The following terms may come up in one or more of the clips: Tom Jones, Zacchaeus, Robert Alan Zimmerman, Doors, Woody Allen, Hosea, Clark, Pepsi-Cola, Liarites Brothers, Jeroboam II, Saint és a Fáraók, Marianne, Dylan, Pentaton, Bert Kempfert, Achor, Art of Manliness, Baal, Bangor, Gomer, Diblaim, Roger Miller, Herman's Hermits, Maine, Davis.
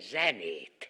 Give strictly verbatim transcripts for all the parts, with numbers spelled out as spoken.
zenét.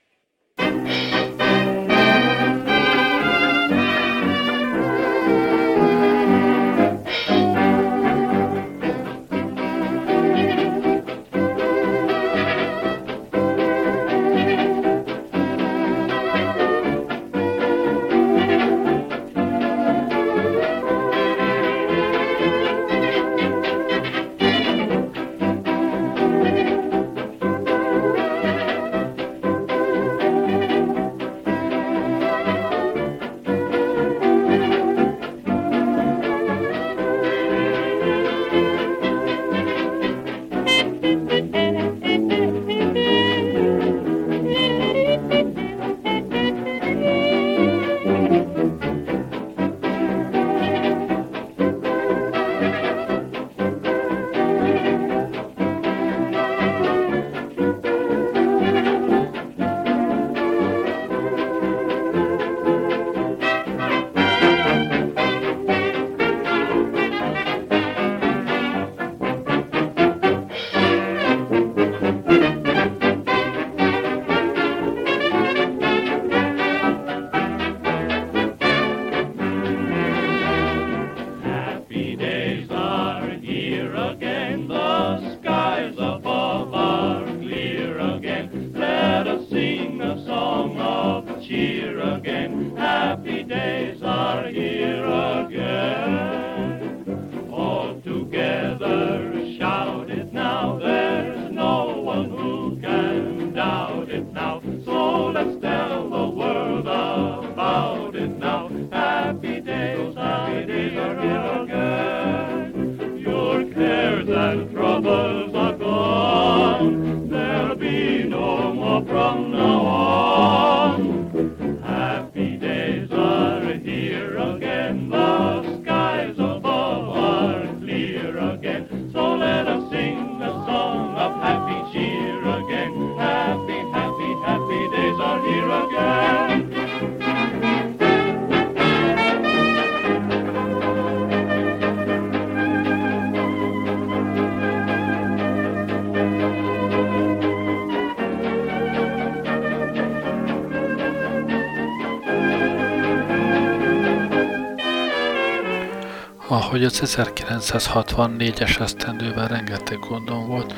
Ahogy az ezerkilencszázhatvannégyes esztendőben rengeteg gondom volt,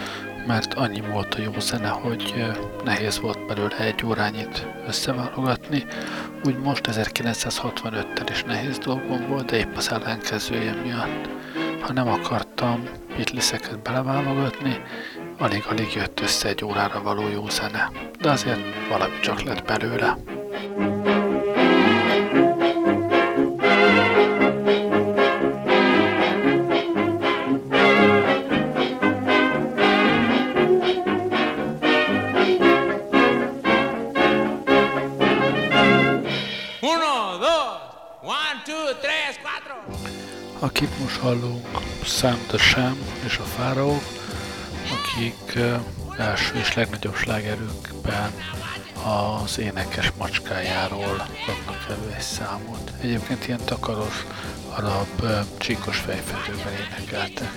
mert annyi volt a jó zene, hogy nehéz volt belőle egy órányit összeválogatni, úgy most ezerkilencszázhatvanöttel is nehéz dolgom volt, de épp az ellenkezője miatt. Ha nem akartam hitliszeket beleválogatni, alig-alig jött össze egy órára való jó zene, de azért valami csak lett belőle. Akit most hallunk, Saint és a Fáraók, akik első és legnagyobb slágerükben az énekes macskájáról adnak elő egy számot. Egyébként ilyen takaros, arab, csíkos fejfedővel énekeltek.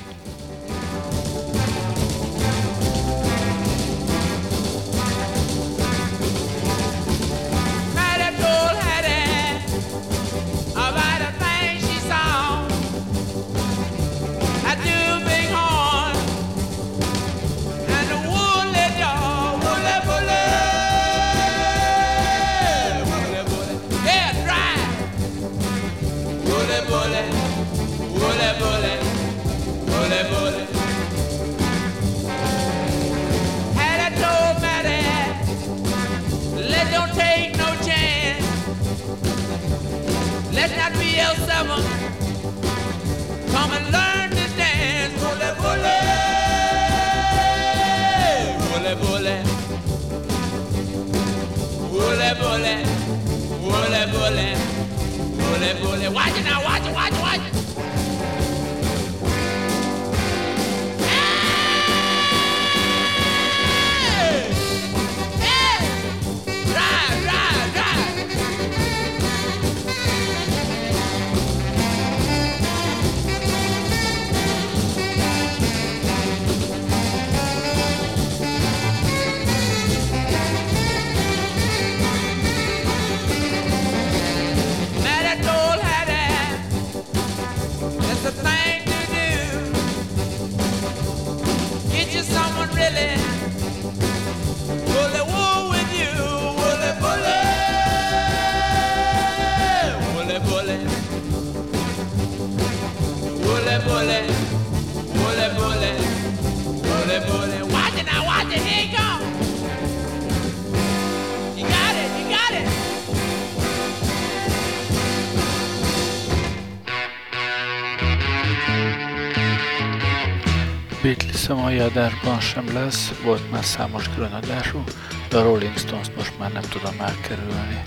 hiszem a mai adásban sem lesz, volt már számos külön adású, de a Rolling Stones-t most már nem tudom elkerülni.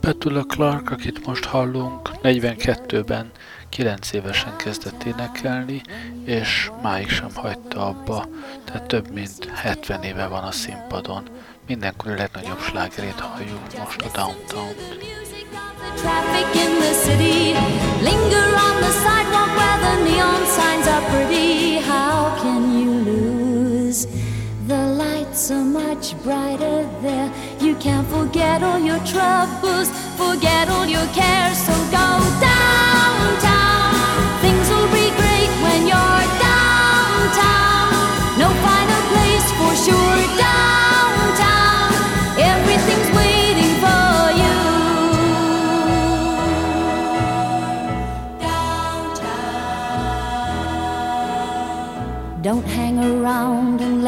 Petula Clark, akit most hallunk, negyvenkettőben kilenc évesen kezdett énekelni, és máig sem hagyta abba, tehát több mint hetven éve van a színpadon. Mindenkor a legnagyobb slágerét halljuk most, a Downtown. The lights are much brighter there. You can't forget all your troubles, forget all your cares. So go downtown. Things will be great when you're downtown. No finer place for sure. Downtown, everything's waiting for you. Downtown. Don't hang around and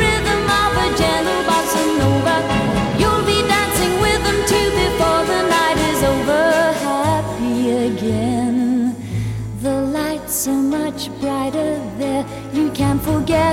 rhythm of a gentle bossa nova. You'll be dancing with so much brighter there. You can forget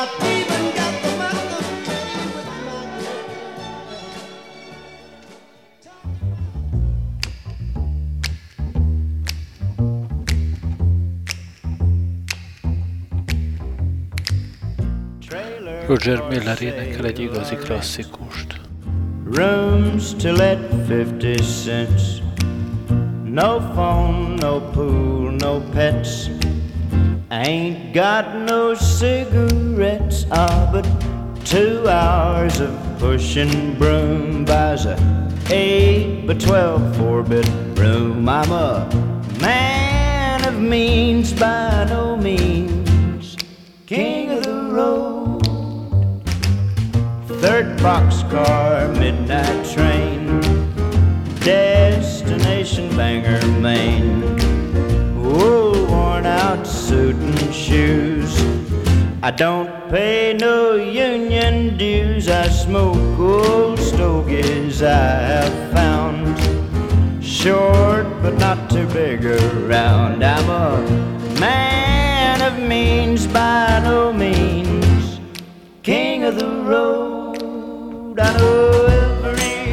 I've even got the month of May with my girl. Roger Miller énekel egy igazi klasszikust. Rooms to let fifty cents. No phone, no pool, no pets. Ain't got no cigarettes. Ah, but two hours of pushing broom buys a eight by twelve four-bit room. I'm a man of means by no means, king of the road. Third boxcar, midnight train, destination Bangor, Maine. Whoa, worn I don't pay no union dues. I smoke old stogies I have found, short but not too big around. I'm a man of means by no means, king of the road. I know every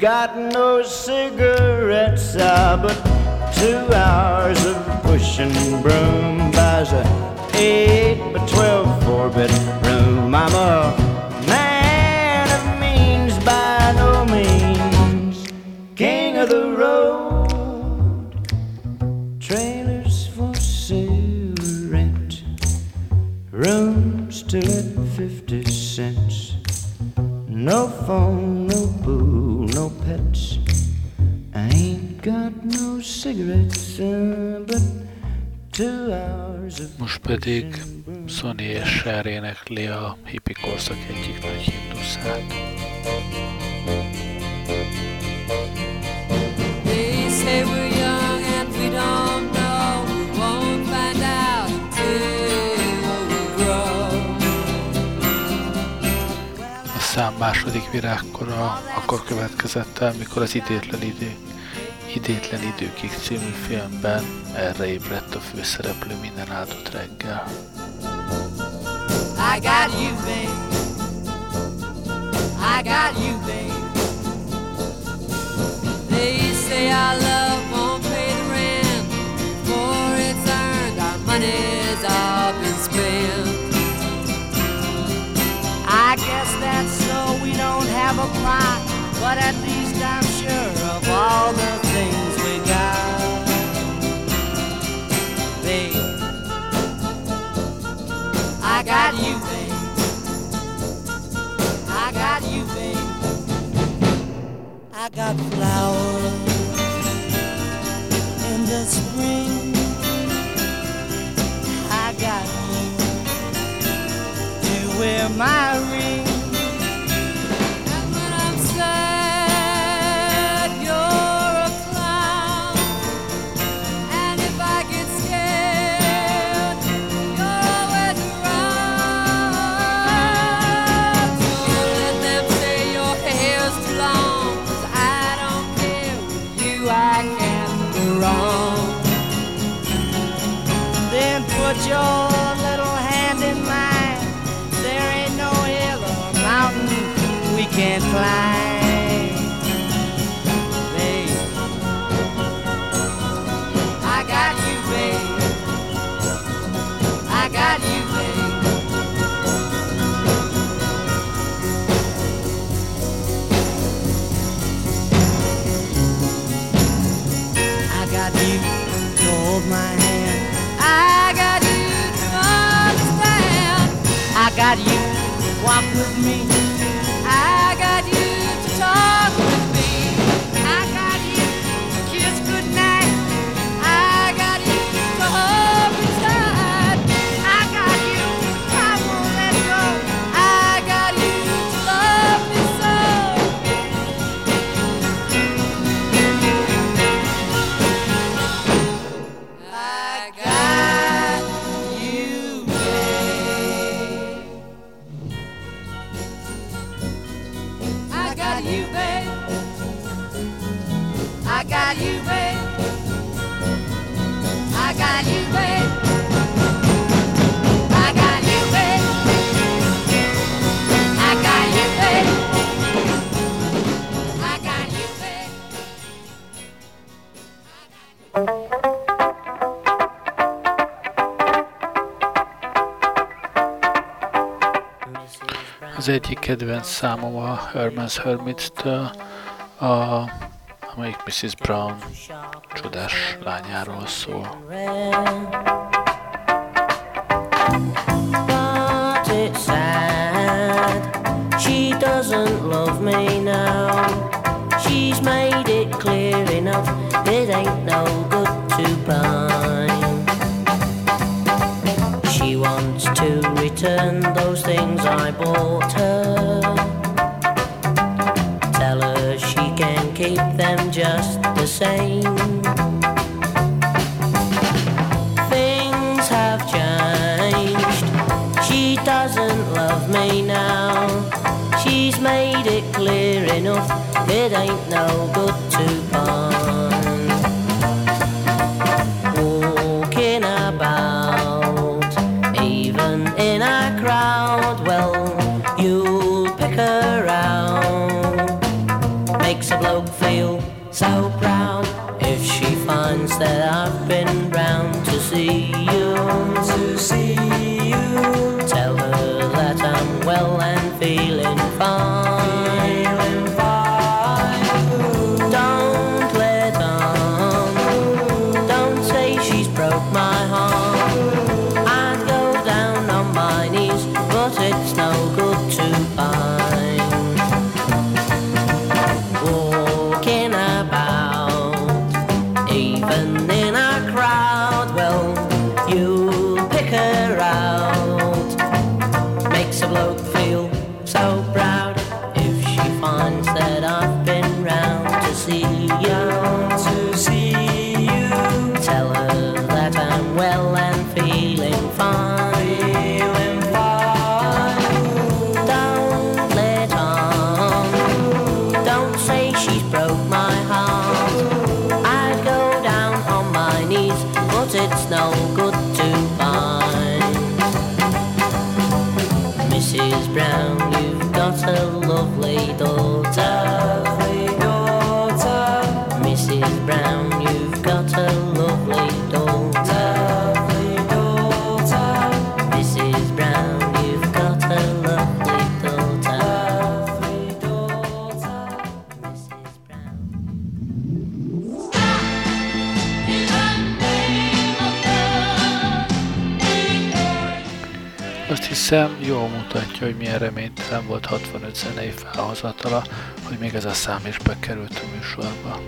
got no cigarettes, ah, but two hours of pushing broom buys a eight by twelve four-bit room. I'm a man of means by no means, king of the road. Trailers for sale or rent, rooms to let fifty cents. No phone, no pool, no pets. I ain't got no cigarettes, uh, but two hours of... Most pedig Sonny és Cher énekli a hippi korszak egyik nagy himnuszát. They say we're young and we don't know, we won't find out until we grow. A szám második virágkora akkor következett el, mikor az idétlen idő. Idétlen időkig című filmben erre ébredt a főszereplő minden áldott reggel. I got you, babe. I got you, babe. They say our love won't pay the rent. Before it's earned, our money's all been spent. I guess that's so we don't have a plot, but at least I'm sure of all the things we got. Babe, I got you, babe. I got you, babe. I got flowers in the spring. I got you to wear my ring. And when I'm sad, put your little hand in mine. There ain't no hill or mountain we can't climb. Babe, I got you, babe. I got you, babe. I got you to hold my hand. I got you to understand. I got you to walk with me. I got you to talk with me. I got you to kiss goodnight. I got you to hold me tight. I got you, I won't let go. I got you to love me so. I got I got you, babe. I got you, babe. I got you, babe. I got you, babe. I got you, babe. Az egyik kedvenc számom a Herman's Hermits-től, a amelyik missziz Brown csodás lányáról szól. But it's sad, I bought her. Tell her she can keep them just the same. Things have changed. She doesn't love me now. She's made it clear enough. It ain't no good to pun. Walking about, even in a crowd, well, you pick her out. Makes a bloke feel so proud if she finds that I've been round to see you. To see you. Tell her that I'm well and feeling fine. Feeling fine. Don't let on. Don't say she's broke my heart. I'd go down on my knees, but it's no good to pine. Walking about, even in a crowd, well, you pick her out. Makes a bloke feel so proud if she finds that I've been round to see you, to see you. Tell her that I'm well and feeling fine, feeling fine. Don't let on, don't say she's broke my heart. I'd go down on my knees, but it's no good to pine. Missus Brown, a lovely daughter, lovely daughter. Missus Brown, you've got a lovely daughter, lovely daughter. Missus Brown, you've got a lovely daughter, lovely daughter. Missus Brown. Azt hiszem, jól mutatja, hogy milyen reménytelen volt hatvanöt zenei felhozatala, hogy még ez a szám is bekerült a műsorba.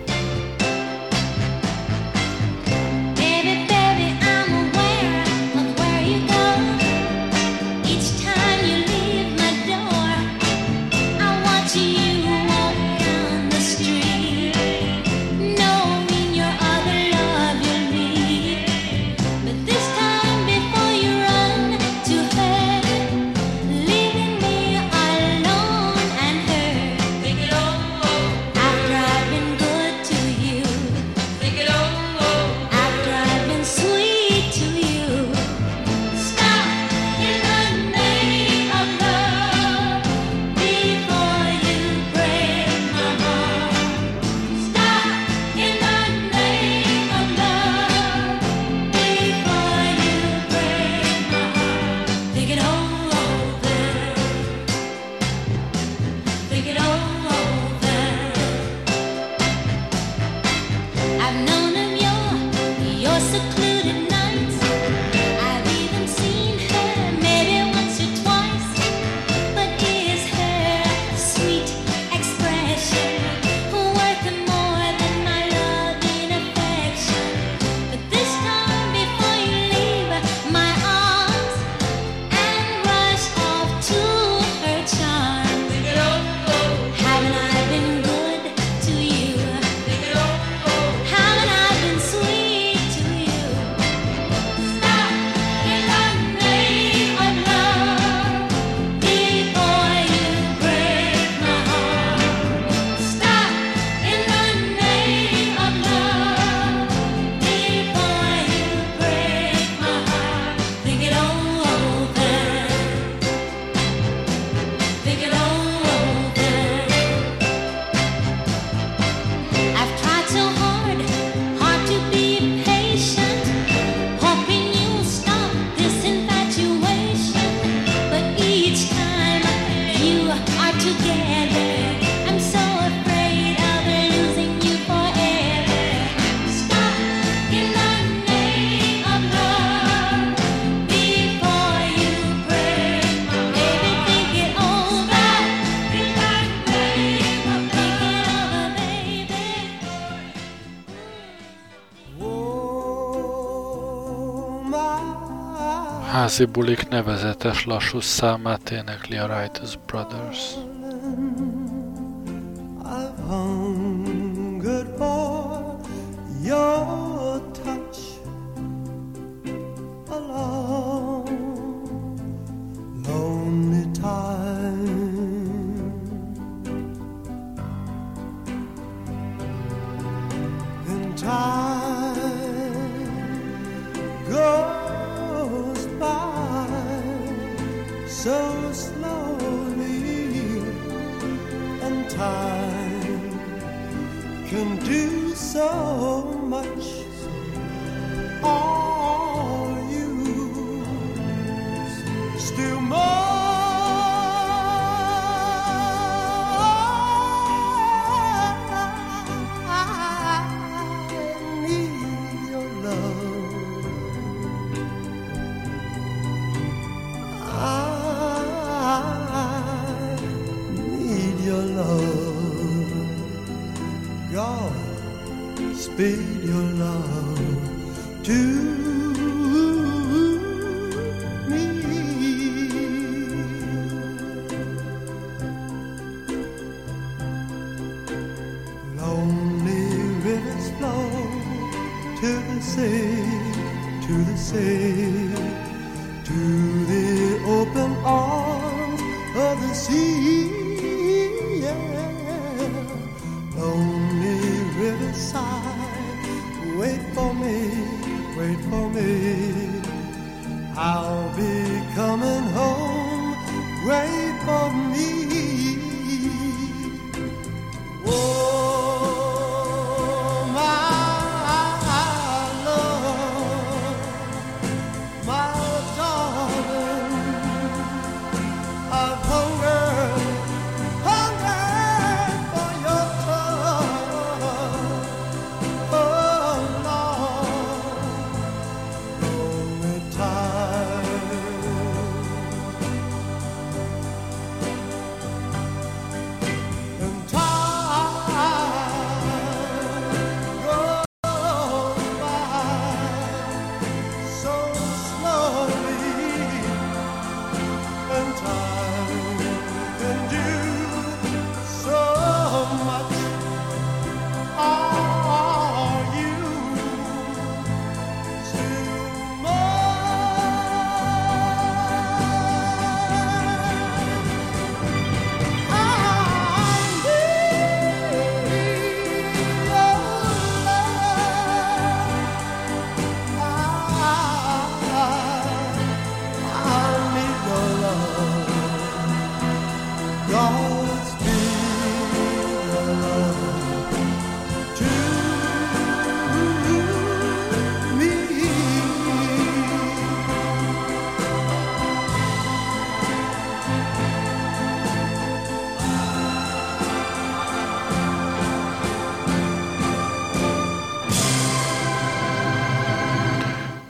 házi bulik nevezetes lassú számát énekli a Liarites Brothers.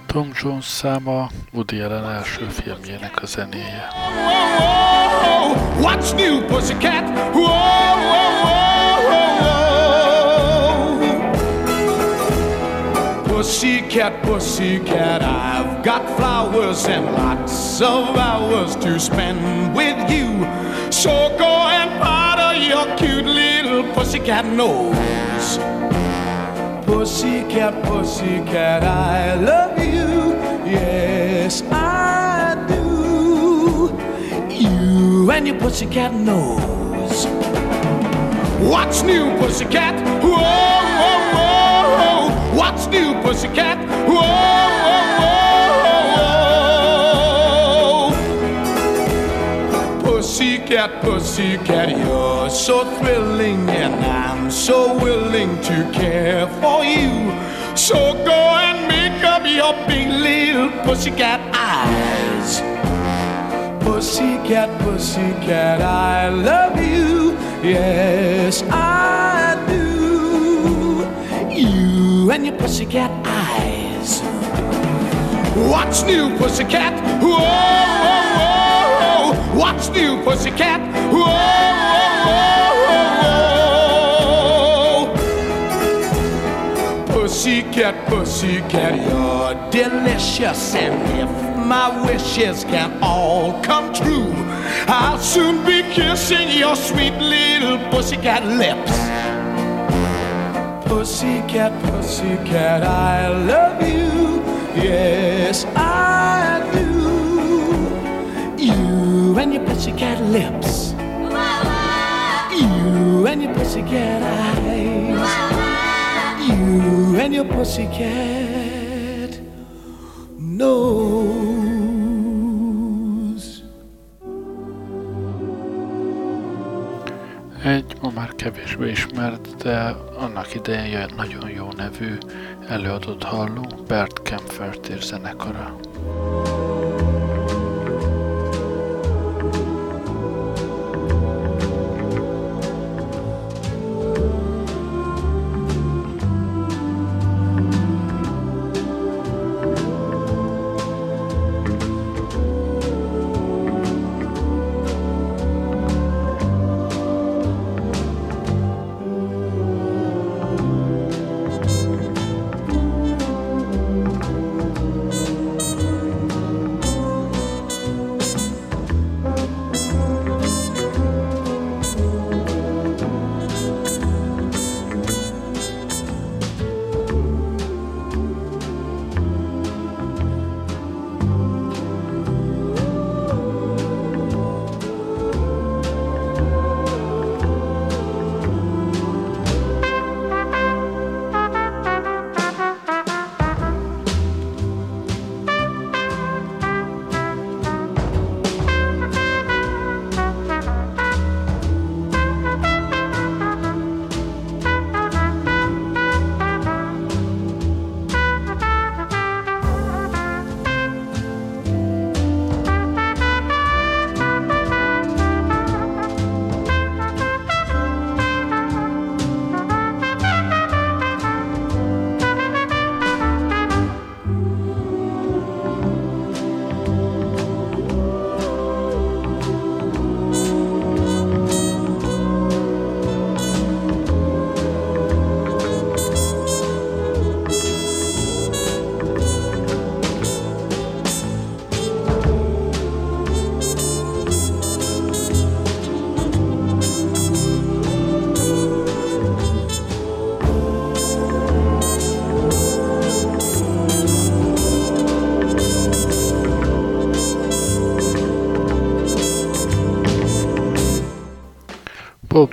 Tom Jones száma Woody Allen első filmjének a zenéje. What's new, pussycat? Whoa, whoa, whoa, whoa. Pussycat, pussycat, I've got flowers and lots of hours to spend with you. So go and powder your cute little pussycat nose. Pussycat, pussycat, I love you, yes I do. You and your pussycat nose. What's new, pussycat? Whoa, whoa, whoa. What's new, pussycat? Whoa, whoa, whoa. Pussycat, pussycat, you're so thrilling and I'm so willing to care for you. So go and make up your big little pussycat eyes. Pussycat, pussycat, I love you, yes I do. You and your pussycat eyes. What's new, pussycat? Whoa, whoa, whoa. What's new, pussycat? Whoa, whoa, whoa. Pussycat, pussycat, you're delicious. And if my wishes can all come true, I'll soon be kissing your sweet little pussycat lips. Pussycat, pussycat, I love you. Yes, I do. You and your pussycat lips. You and your pussycat eyes. You and your pussycat nose. Egy ma már kevésbé ismert, de annak idején nagyon jó nevű előadót hallunk, Bert Kempfert és zenekara.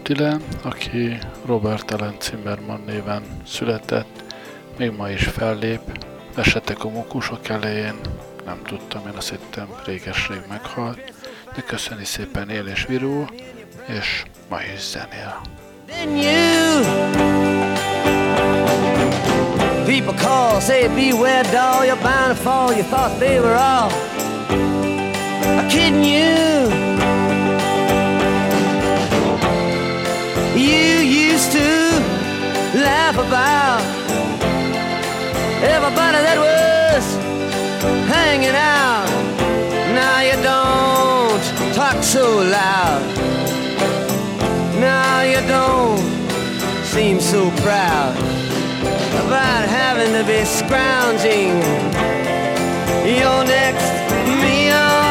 Dylan, aki Robert Alan Zimmerman néven született, még ma is fellép, esetek a mókusok elején, nem tudtam, én azt hittem réges-rég meghalt, de köszöni szépen, él és virul, és ma is zenél. People call, say beware doll, you're bound to fall, you thought they were all kidding you. You used to laugh about everybody that was hanging out. Now you don't talk so loud. Now you don't seem so proud about having to be scrounging your next meal.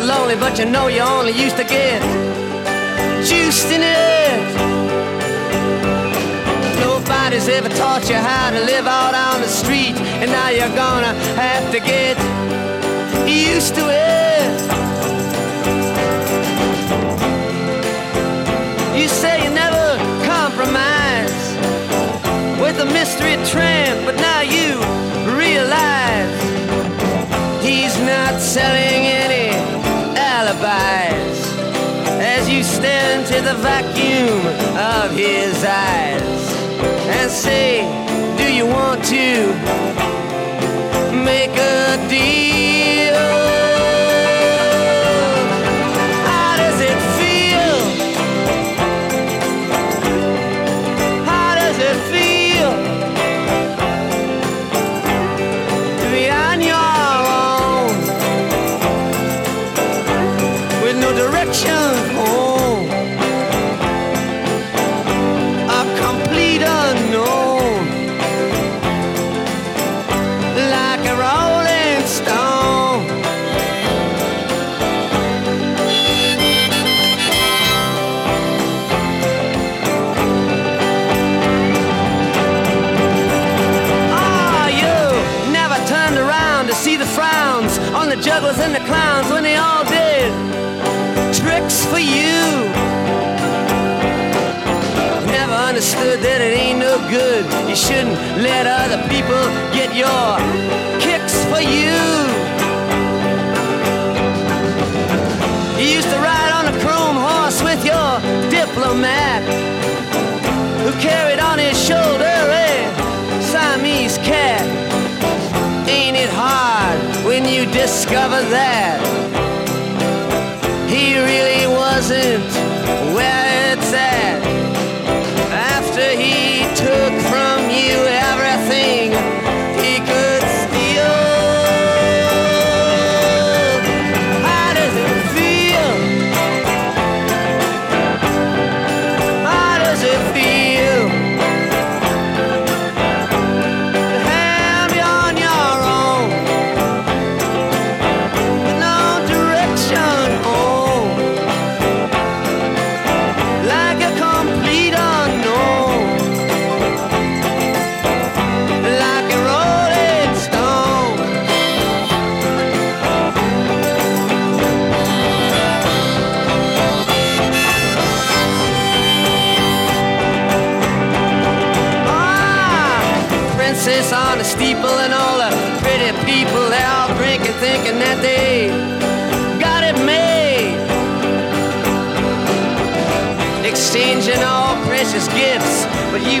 Lonely, but you know you only used to get juiced in it. Nobody's ever taught you how to live out on the street, and now you're gonna have to get used to it. You say you never compromise with a mystery tramp, but now you realize he's not selling any into the vacuum of his eyes and say, do you want to make a deal? Jugglers and the clowns when they all did tricks for you. Never understood that it ain't no good. You shouldn't let other people get your kicks for you. You used to ride on a chrome horse with your diplomat who carried on his shoulder a Siamese cat. Ain't it hard when you discover that he really wasn't where it's at? After he took from you everything he could steal, how does it feel? How does it feel? On the steeple and all the pretty people, they all drinking, thinking that they got it made, exchanging all precious gifts. But you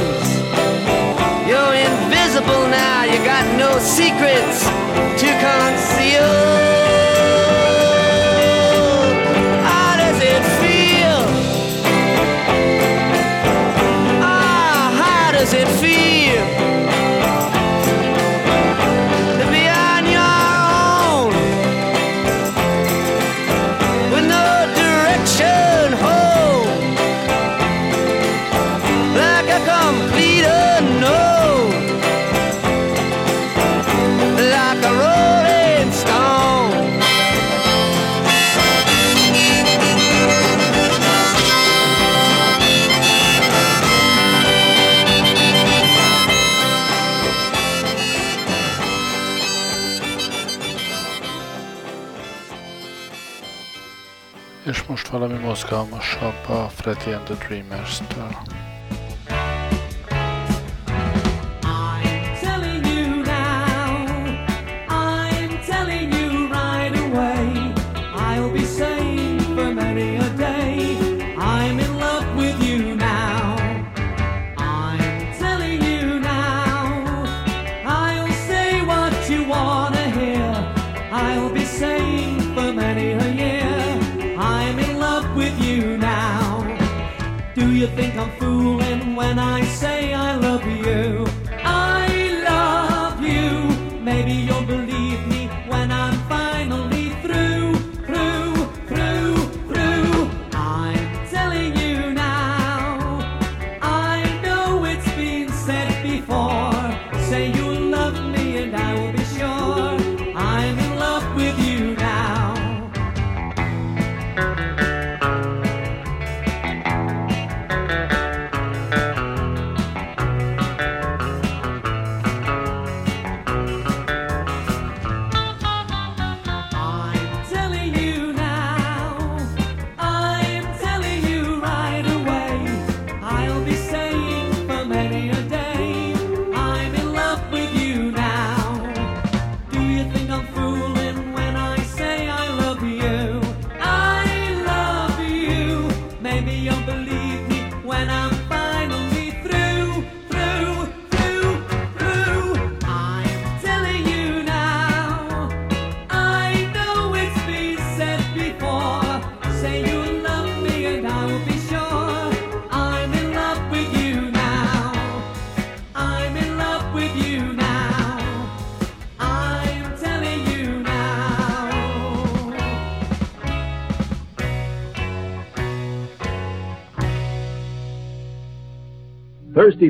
You're invisible now, you got no secrets to conceal. És most valami mozgalmasabb a Freddy and the Dreamers-től. You think I'm fooling when I say I love you? I love you. Maybe you'll believe me when I'm finally through, through, through, through. I'm telling you now. I know it's been said before. Say you love me and I will be sure I'm in love with you now. Thirsty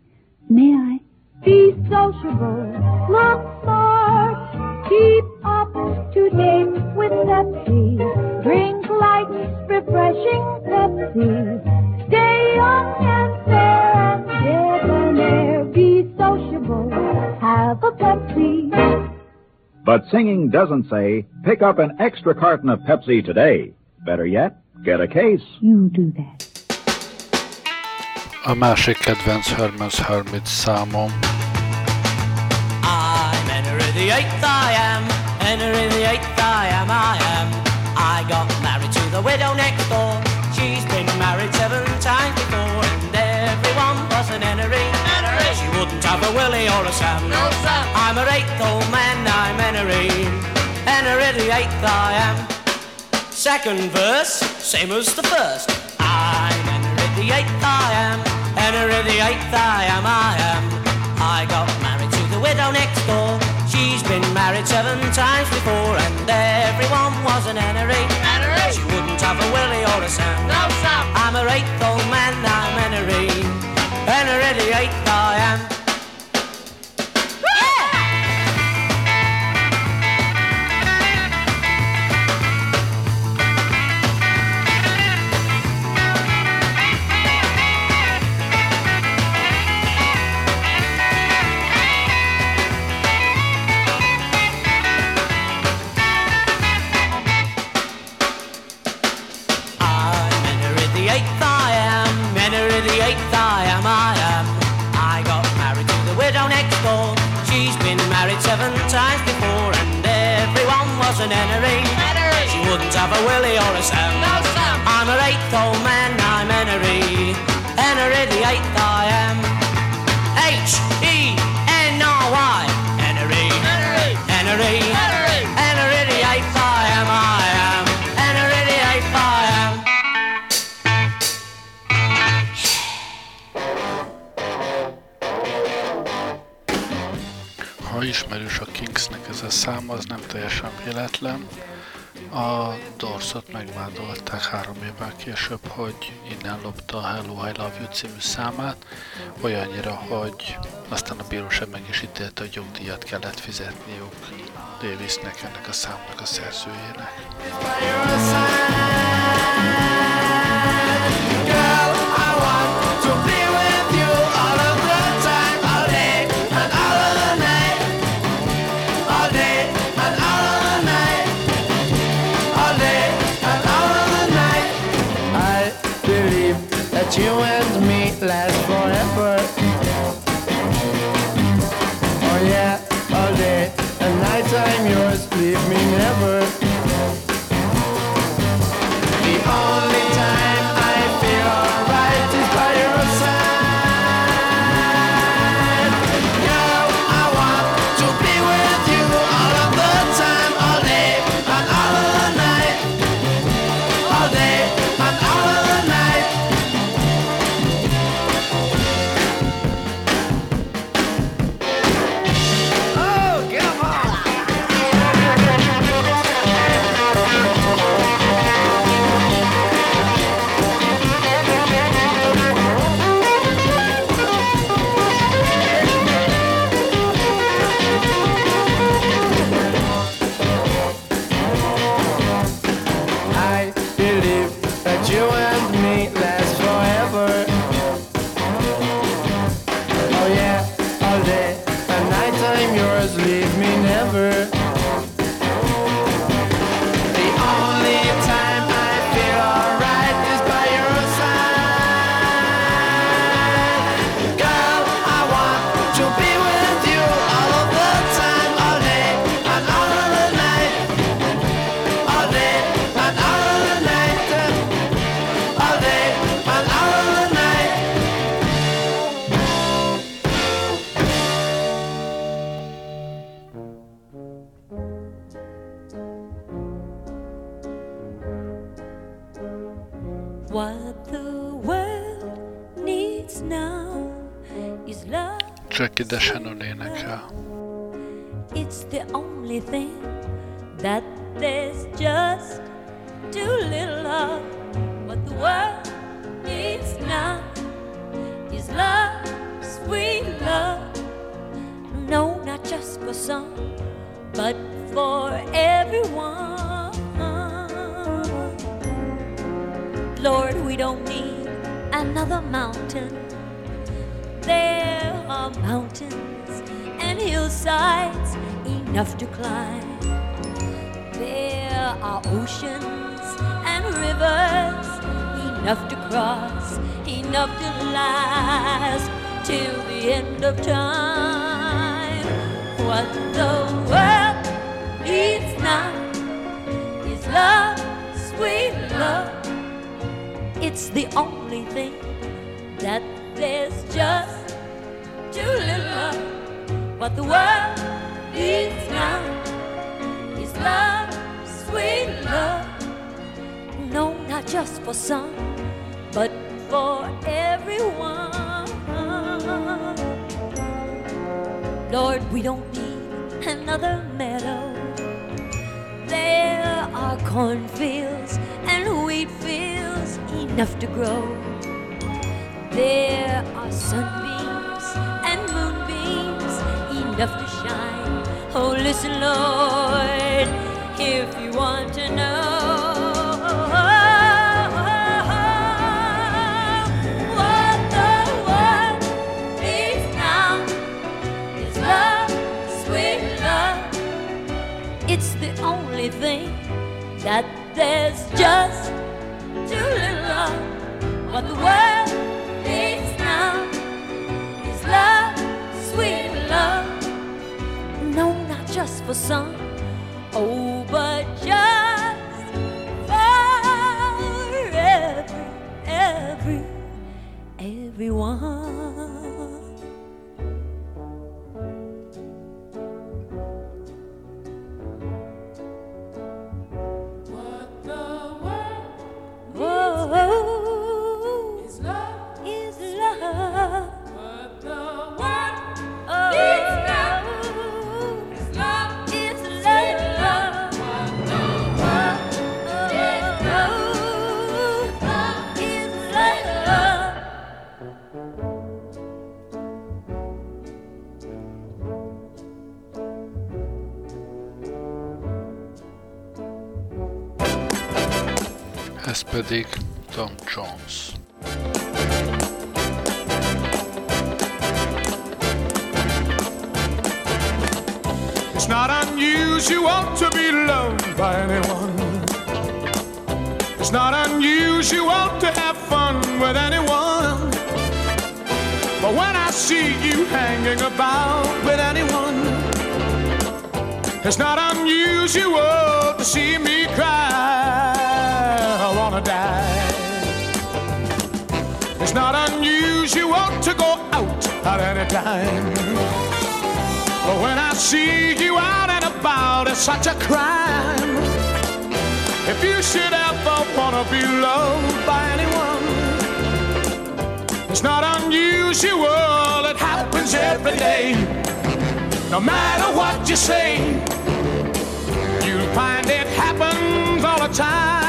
May I? Be sociable, look smart, keep up to date with Pepsi, drink light, refreshing Pepsi, stay young and fair and debonair, be sociable, have a Pepsi. But singing doesn't say, pick up an extra carton of Pepsi today. Better yet, get a case. You do that. A másik kedvenc Herman's Hermits számom. I'm Henry the Eighth, I am. Henry the Eighth, I am, I am. I got married to the widow next door. She's been married seven times before, and everyone was an Henry. Henry. She wouldn't have a Willie or a Sam. No, Sam. I'm her eighth old man, I'm Henry. Henry the Eighth, I am. Second verse, same as the first. I'm Henry the Eighth, I am. Henry the Eighth, I am, I am. I got married to the widow next door. She's been married seven times before, and everyone was an Henry. Henry. She wouldn't have a Willie or a Sam. No, Sam. I'm her eighth old man, I'm Henry. Henry the Eighth, I am. Seven times before, and everyone was an Henry. Henry. She wouldn't have a Willie or a Sam. No, Sam. I'm her eighth old man, I'm Henry. Henry the Eighth, I am. H E N R Y. Henry. Henry. Henry. Henry. Henry the Eighth, I am, I am. Henry the Eighth, I am. Ismerős a Kingsnek ez a szám, az nem teljesen véletlen. A Doorsot megvádolták három évvel később, hogy innen lopta a Hello, I Love You című számát, olyannyira, hogy aztán a bíróság meg is ítélte, hogy jogdíjat kellett fizetniük Davisnek, ennek a számnak a szerzőjének. You and me last forever. Oh yeah, all day and night I'm yours, leave me never. The only Csak idesen a lénekel. It's the only thing that there's just too little of. What the world needs now is love, sweet love. No, not just for some, but for everyone. Lord, we don't need another mountain. There are mountains and hillsides enough to climb. There are oceans and rivers enough to cross, enough to last till the end of time. What the world needs now is love, sweet love. It's the only thing that there's just too little love. What the world needs now is love, sweet love. No, not just for some, but for everyone. Lord, we don't need another meadow. There are cornfields and wheat fields enough to grow. There are sunbeams and moonbeams enough to shine. Oh, listen, Lord, if you want to know. It's the only thing that there's just too little of. What the world needs now is love, sweet love. No, not just for some, oh, but just for every, every, everyone. Ez pedig Tom Jones. It's not unusual to be loved by anyone. It's not unusual to have fun with anyone. But when I see you hanging about with anyone, it's not unusual to see me cry. It's not unusual to go out at any time, but when I see you out and about, it's such a crime. If you should ever wanna be loved by anyone, it's not unusual, it happens every day. No matter what you say, you'll find it happens all the time.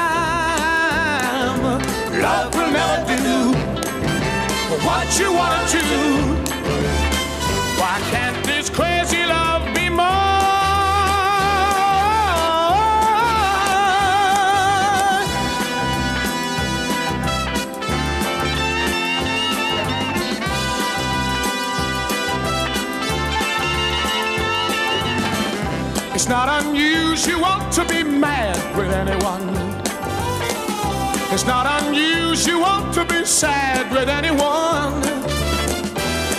Love will never do what you want to. Why can't this crazy love be mine? It's not unusual to be mad with anyone. It's not unusual to be sad with anyone.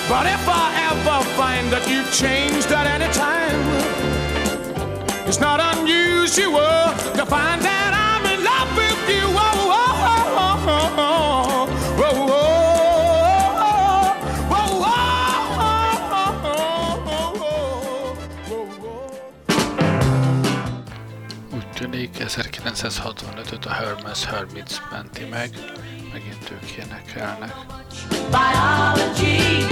But if I ever find that you've changed at any time, it's not unusual to find that I'm in love with you. Oh, oh, oh, oh, oh, oh, oh. egyik ezerkilencszázhatvanötöt a Herman's Hermits menti meg, megint ők énekelnek. Biology.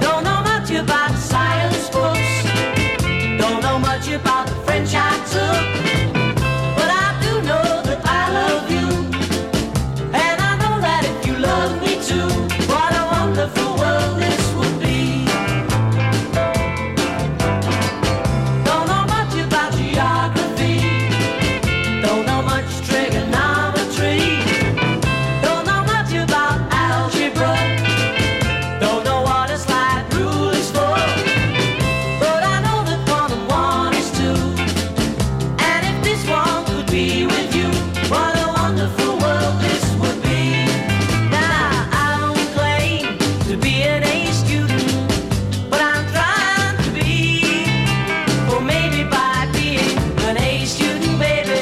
Don't know much about science books. Don't know much about the French I took. But I do know that I love you. And I know that if you love me too, what a wonderful world this would be. Don't know much about geography. Don't know much trigonometry. Don't know much about algebra. Don't know what a slide rule is for. But I know that one and one is two. And if this one could be with you, what a wonderful world this would be. Now, I don't claim to be an A student, but I'm trying to be. For maybe by being an A student, baby,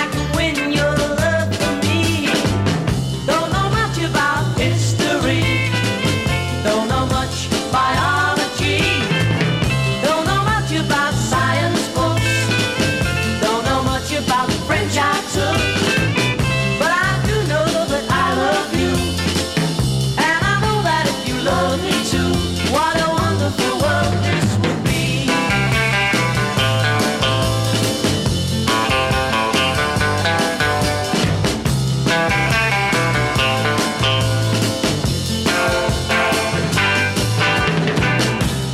I can win your love for me. Don't know much about history. Don't know much biology. Don't know much about science books. Don't know much about the French I took. But I do know that I love you. And I know that if you love me too, what a wonderful world this would be.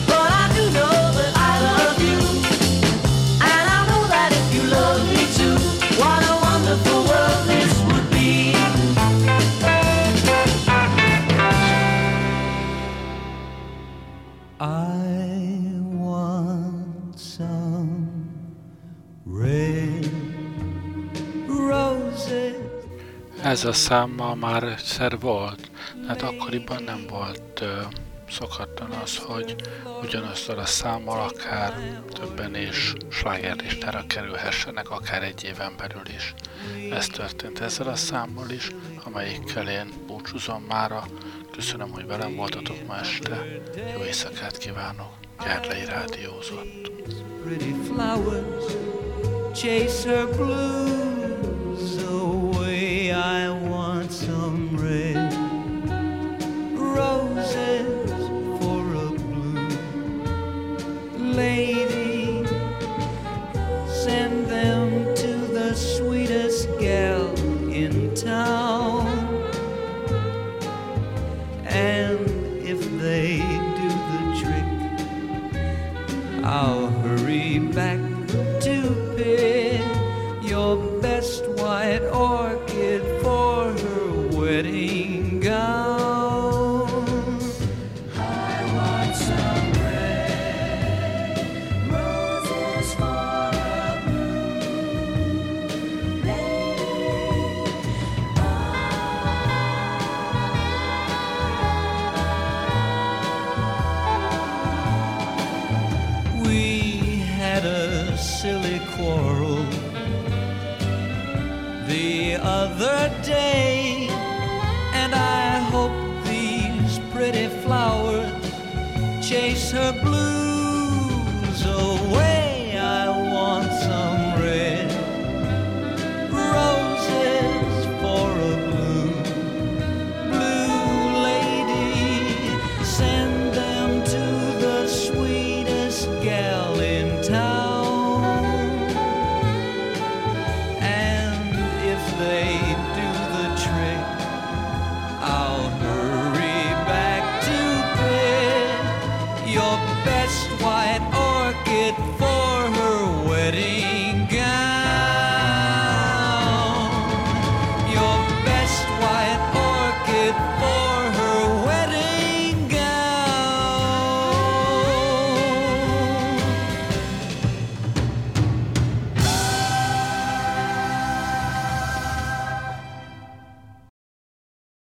But I do know that I love you. And I know that if you love me too, what a wonderful world this would be. I want some red roses. Ez a szám ma már egyszer volt, tehát akkoriban nem volt ö, szokatlan az, hogy ugyanazzal a számmal akár többen és slágerlistára kerülhessenek, akár egy éven belül is. Ez történt ezzel a számmal is, amelyikkel én búcsúzom mára. Köszönöm, hogy velem voltatok ma este. Jó éjszakát kívánok. Gerlei rádiózott. Pretty flowers chase her blues away. I want some red roses for a blue lady. Send them to the sweetest gal in town. And if they do the trick, I'll hurry back to pick your best white orchid for her wedding gown. I want some red roses for a blue lady. We had a silly quarrel the other day, and I hope these pretty flowers chase her blues away.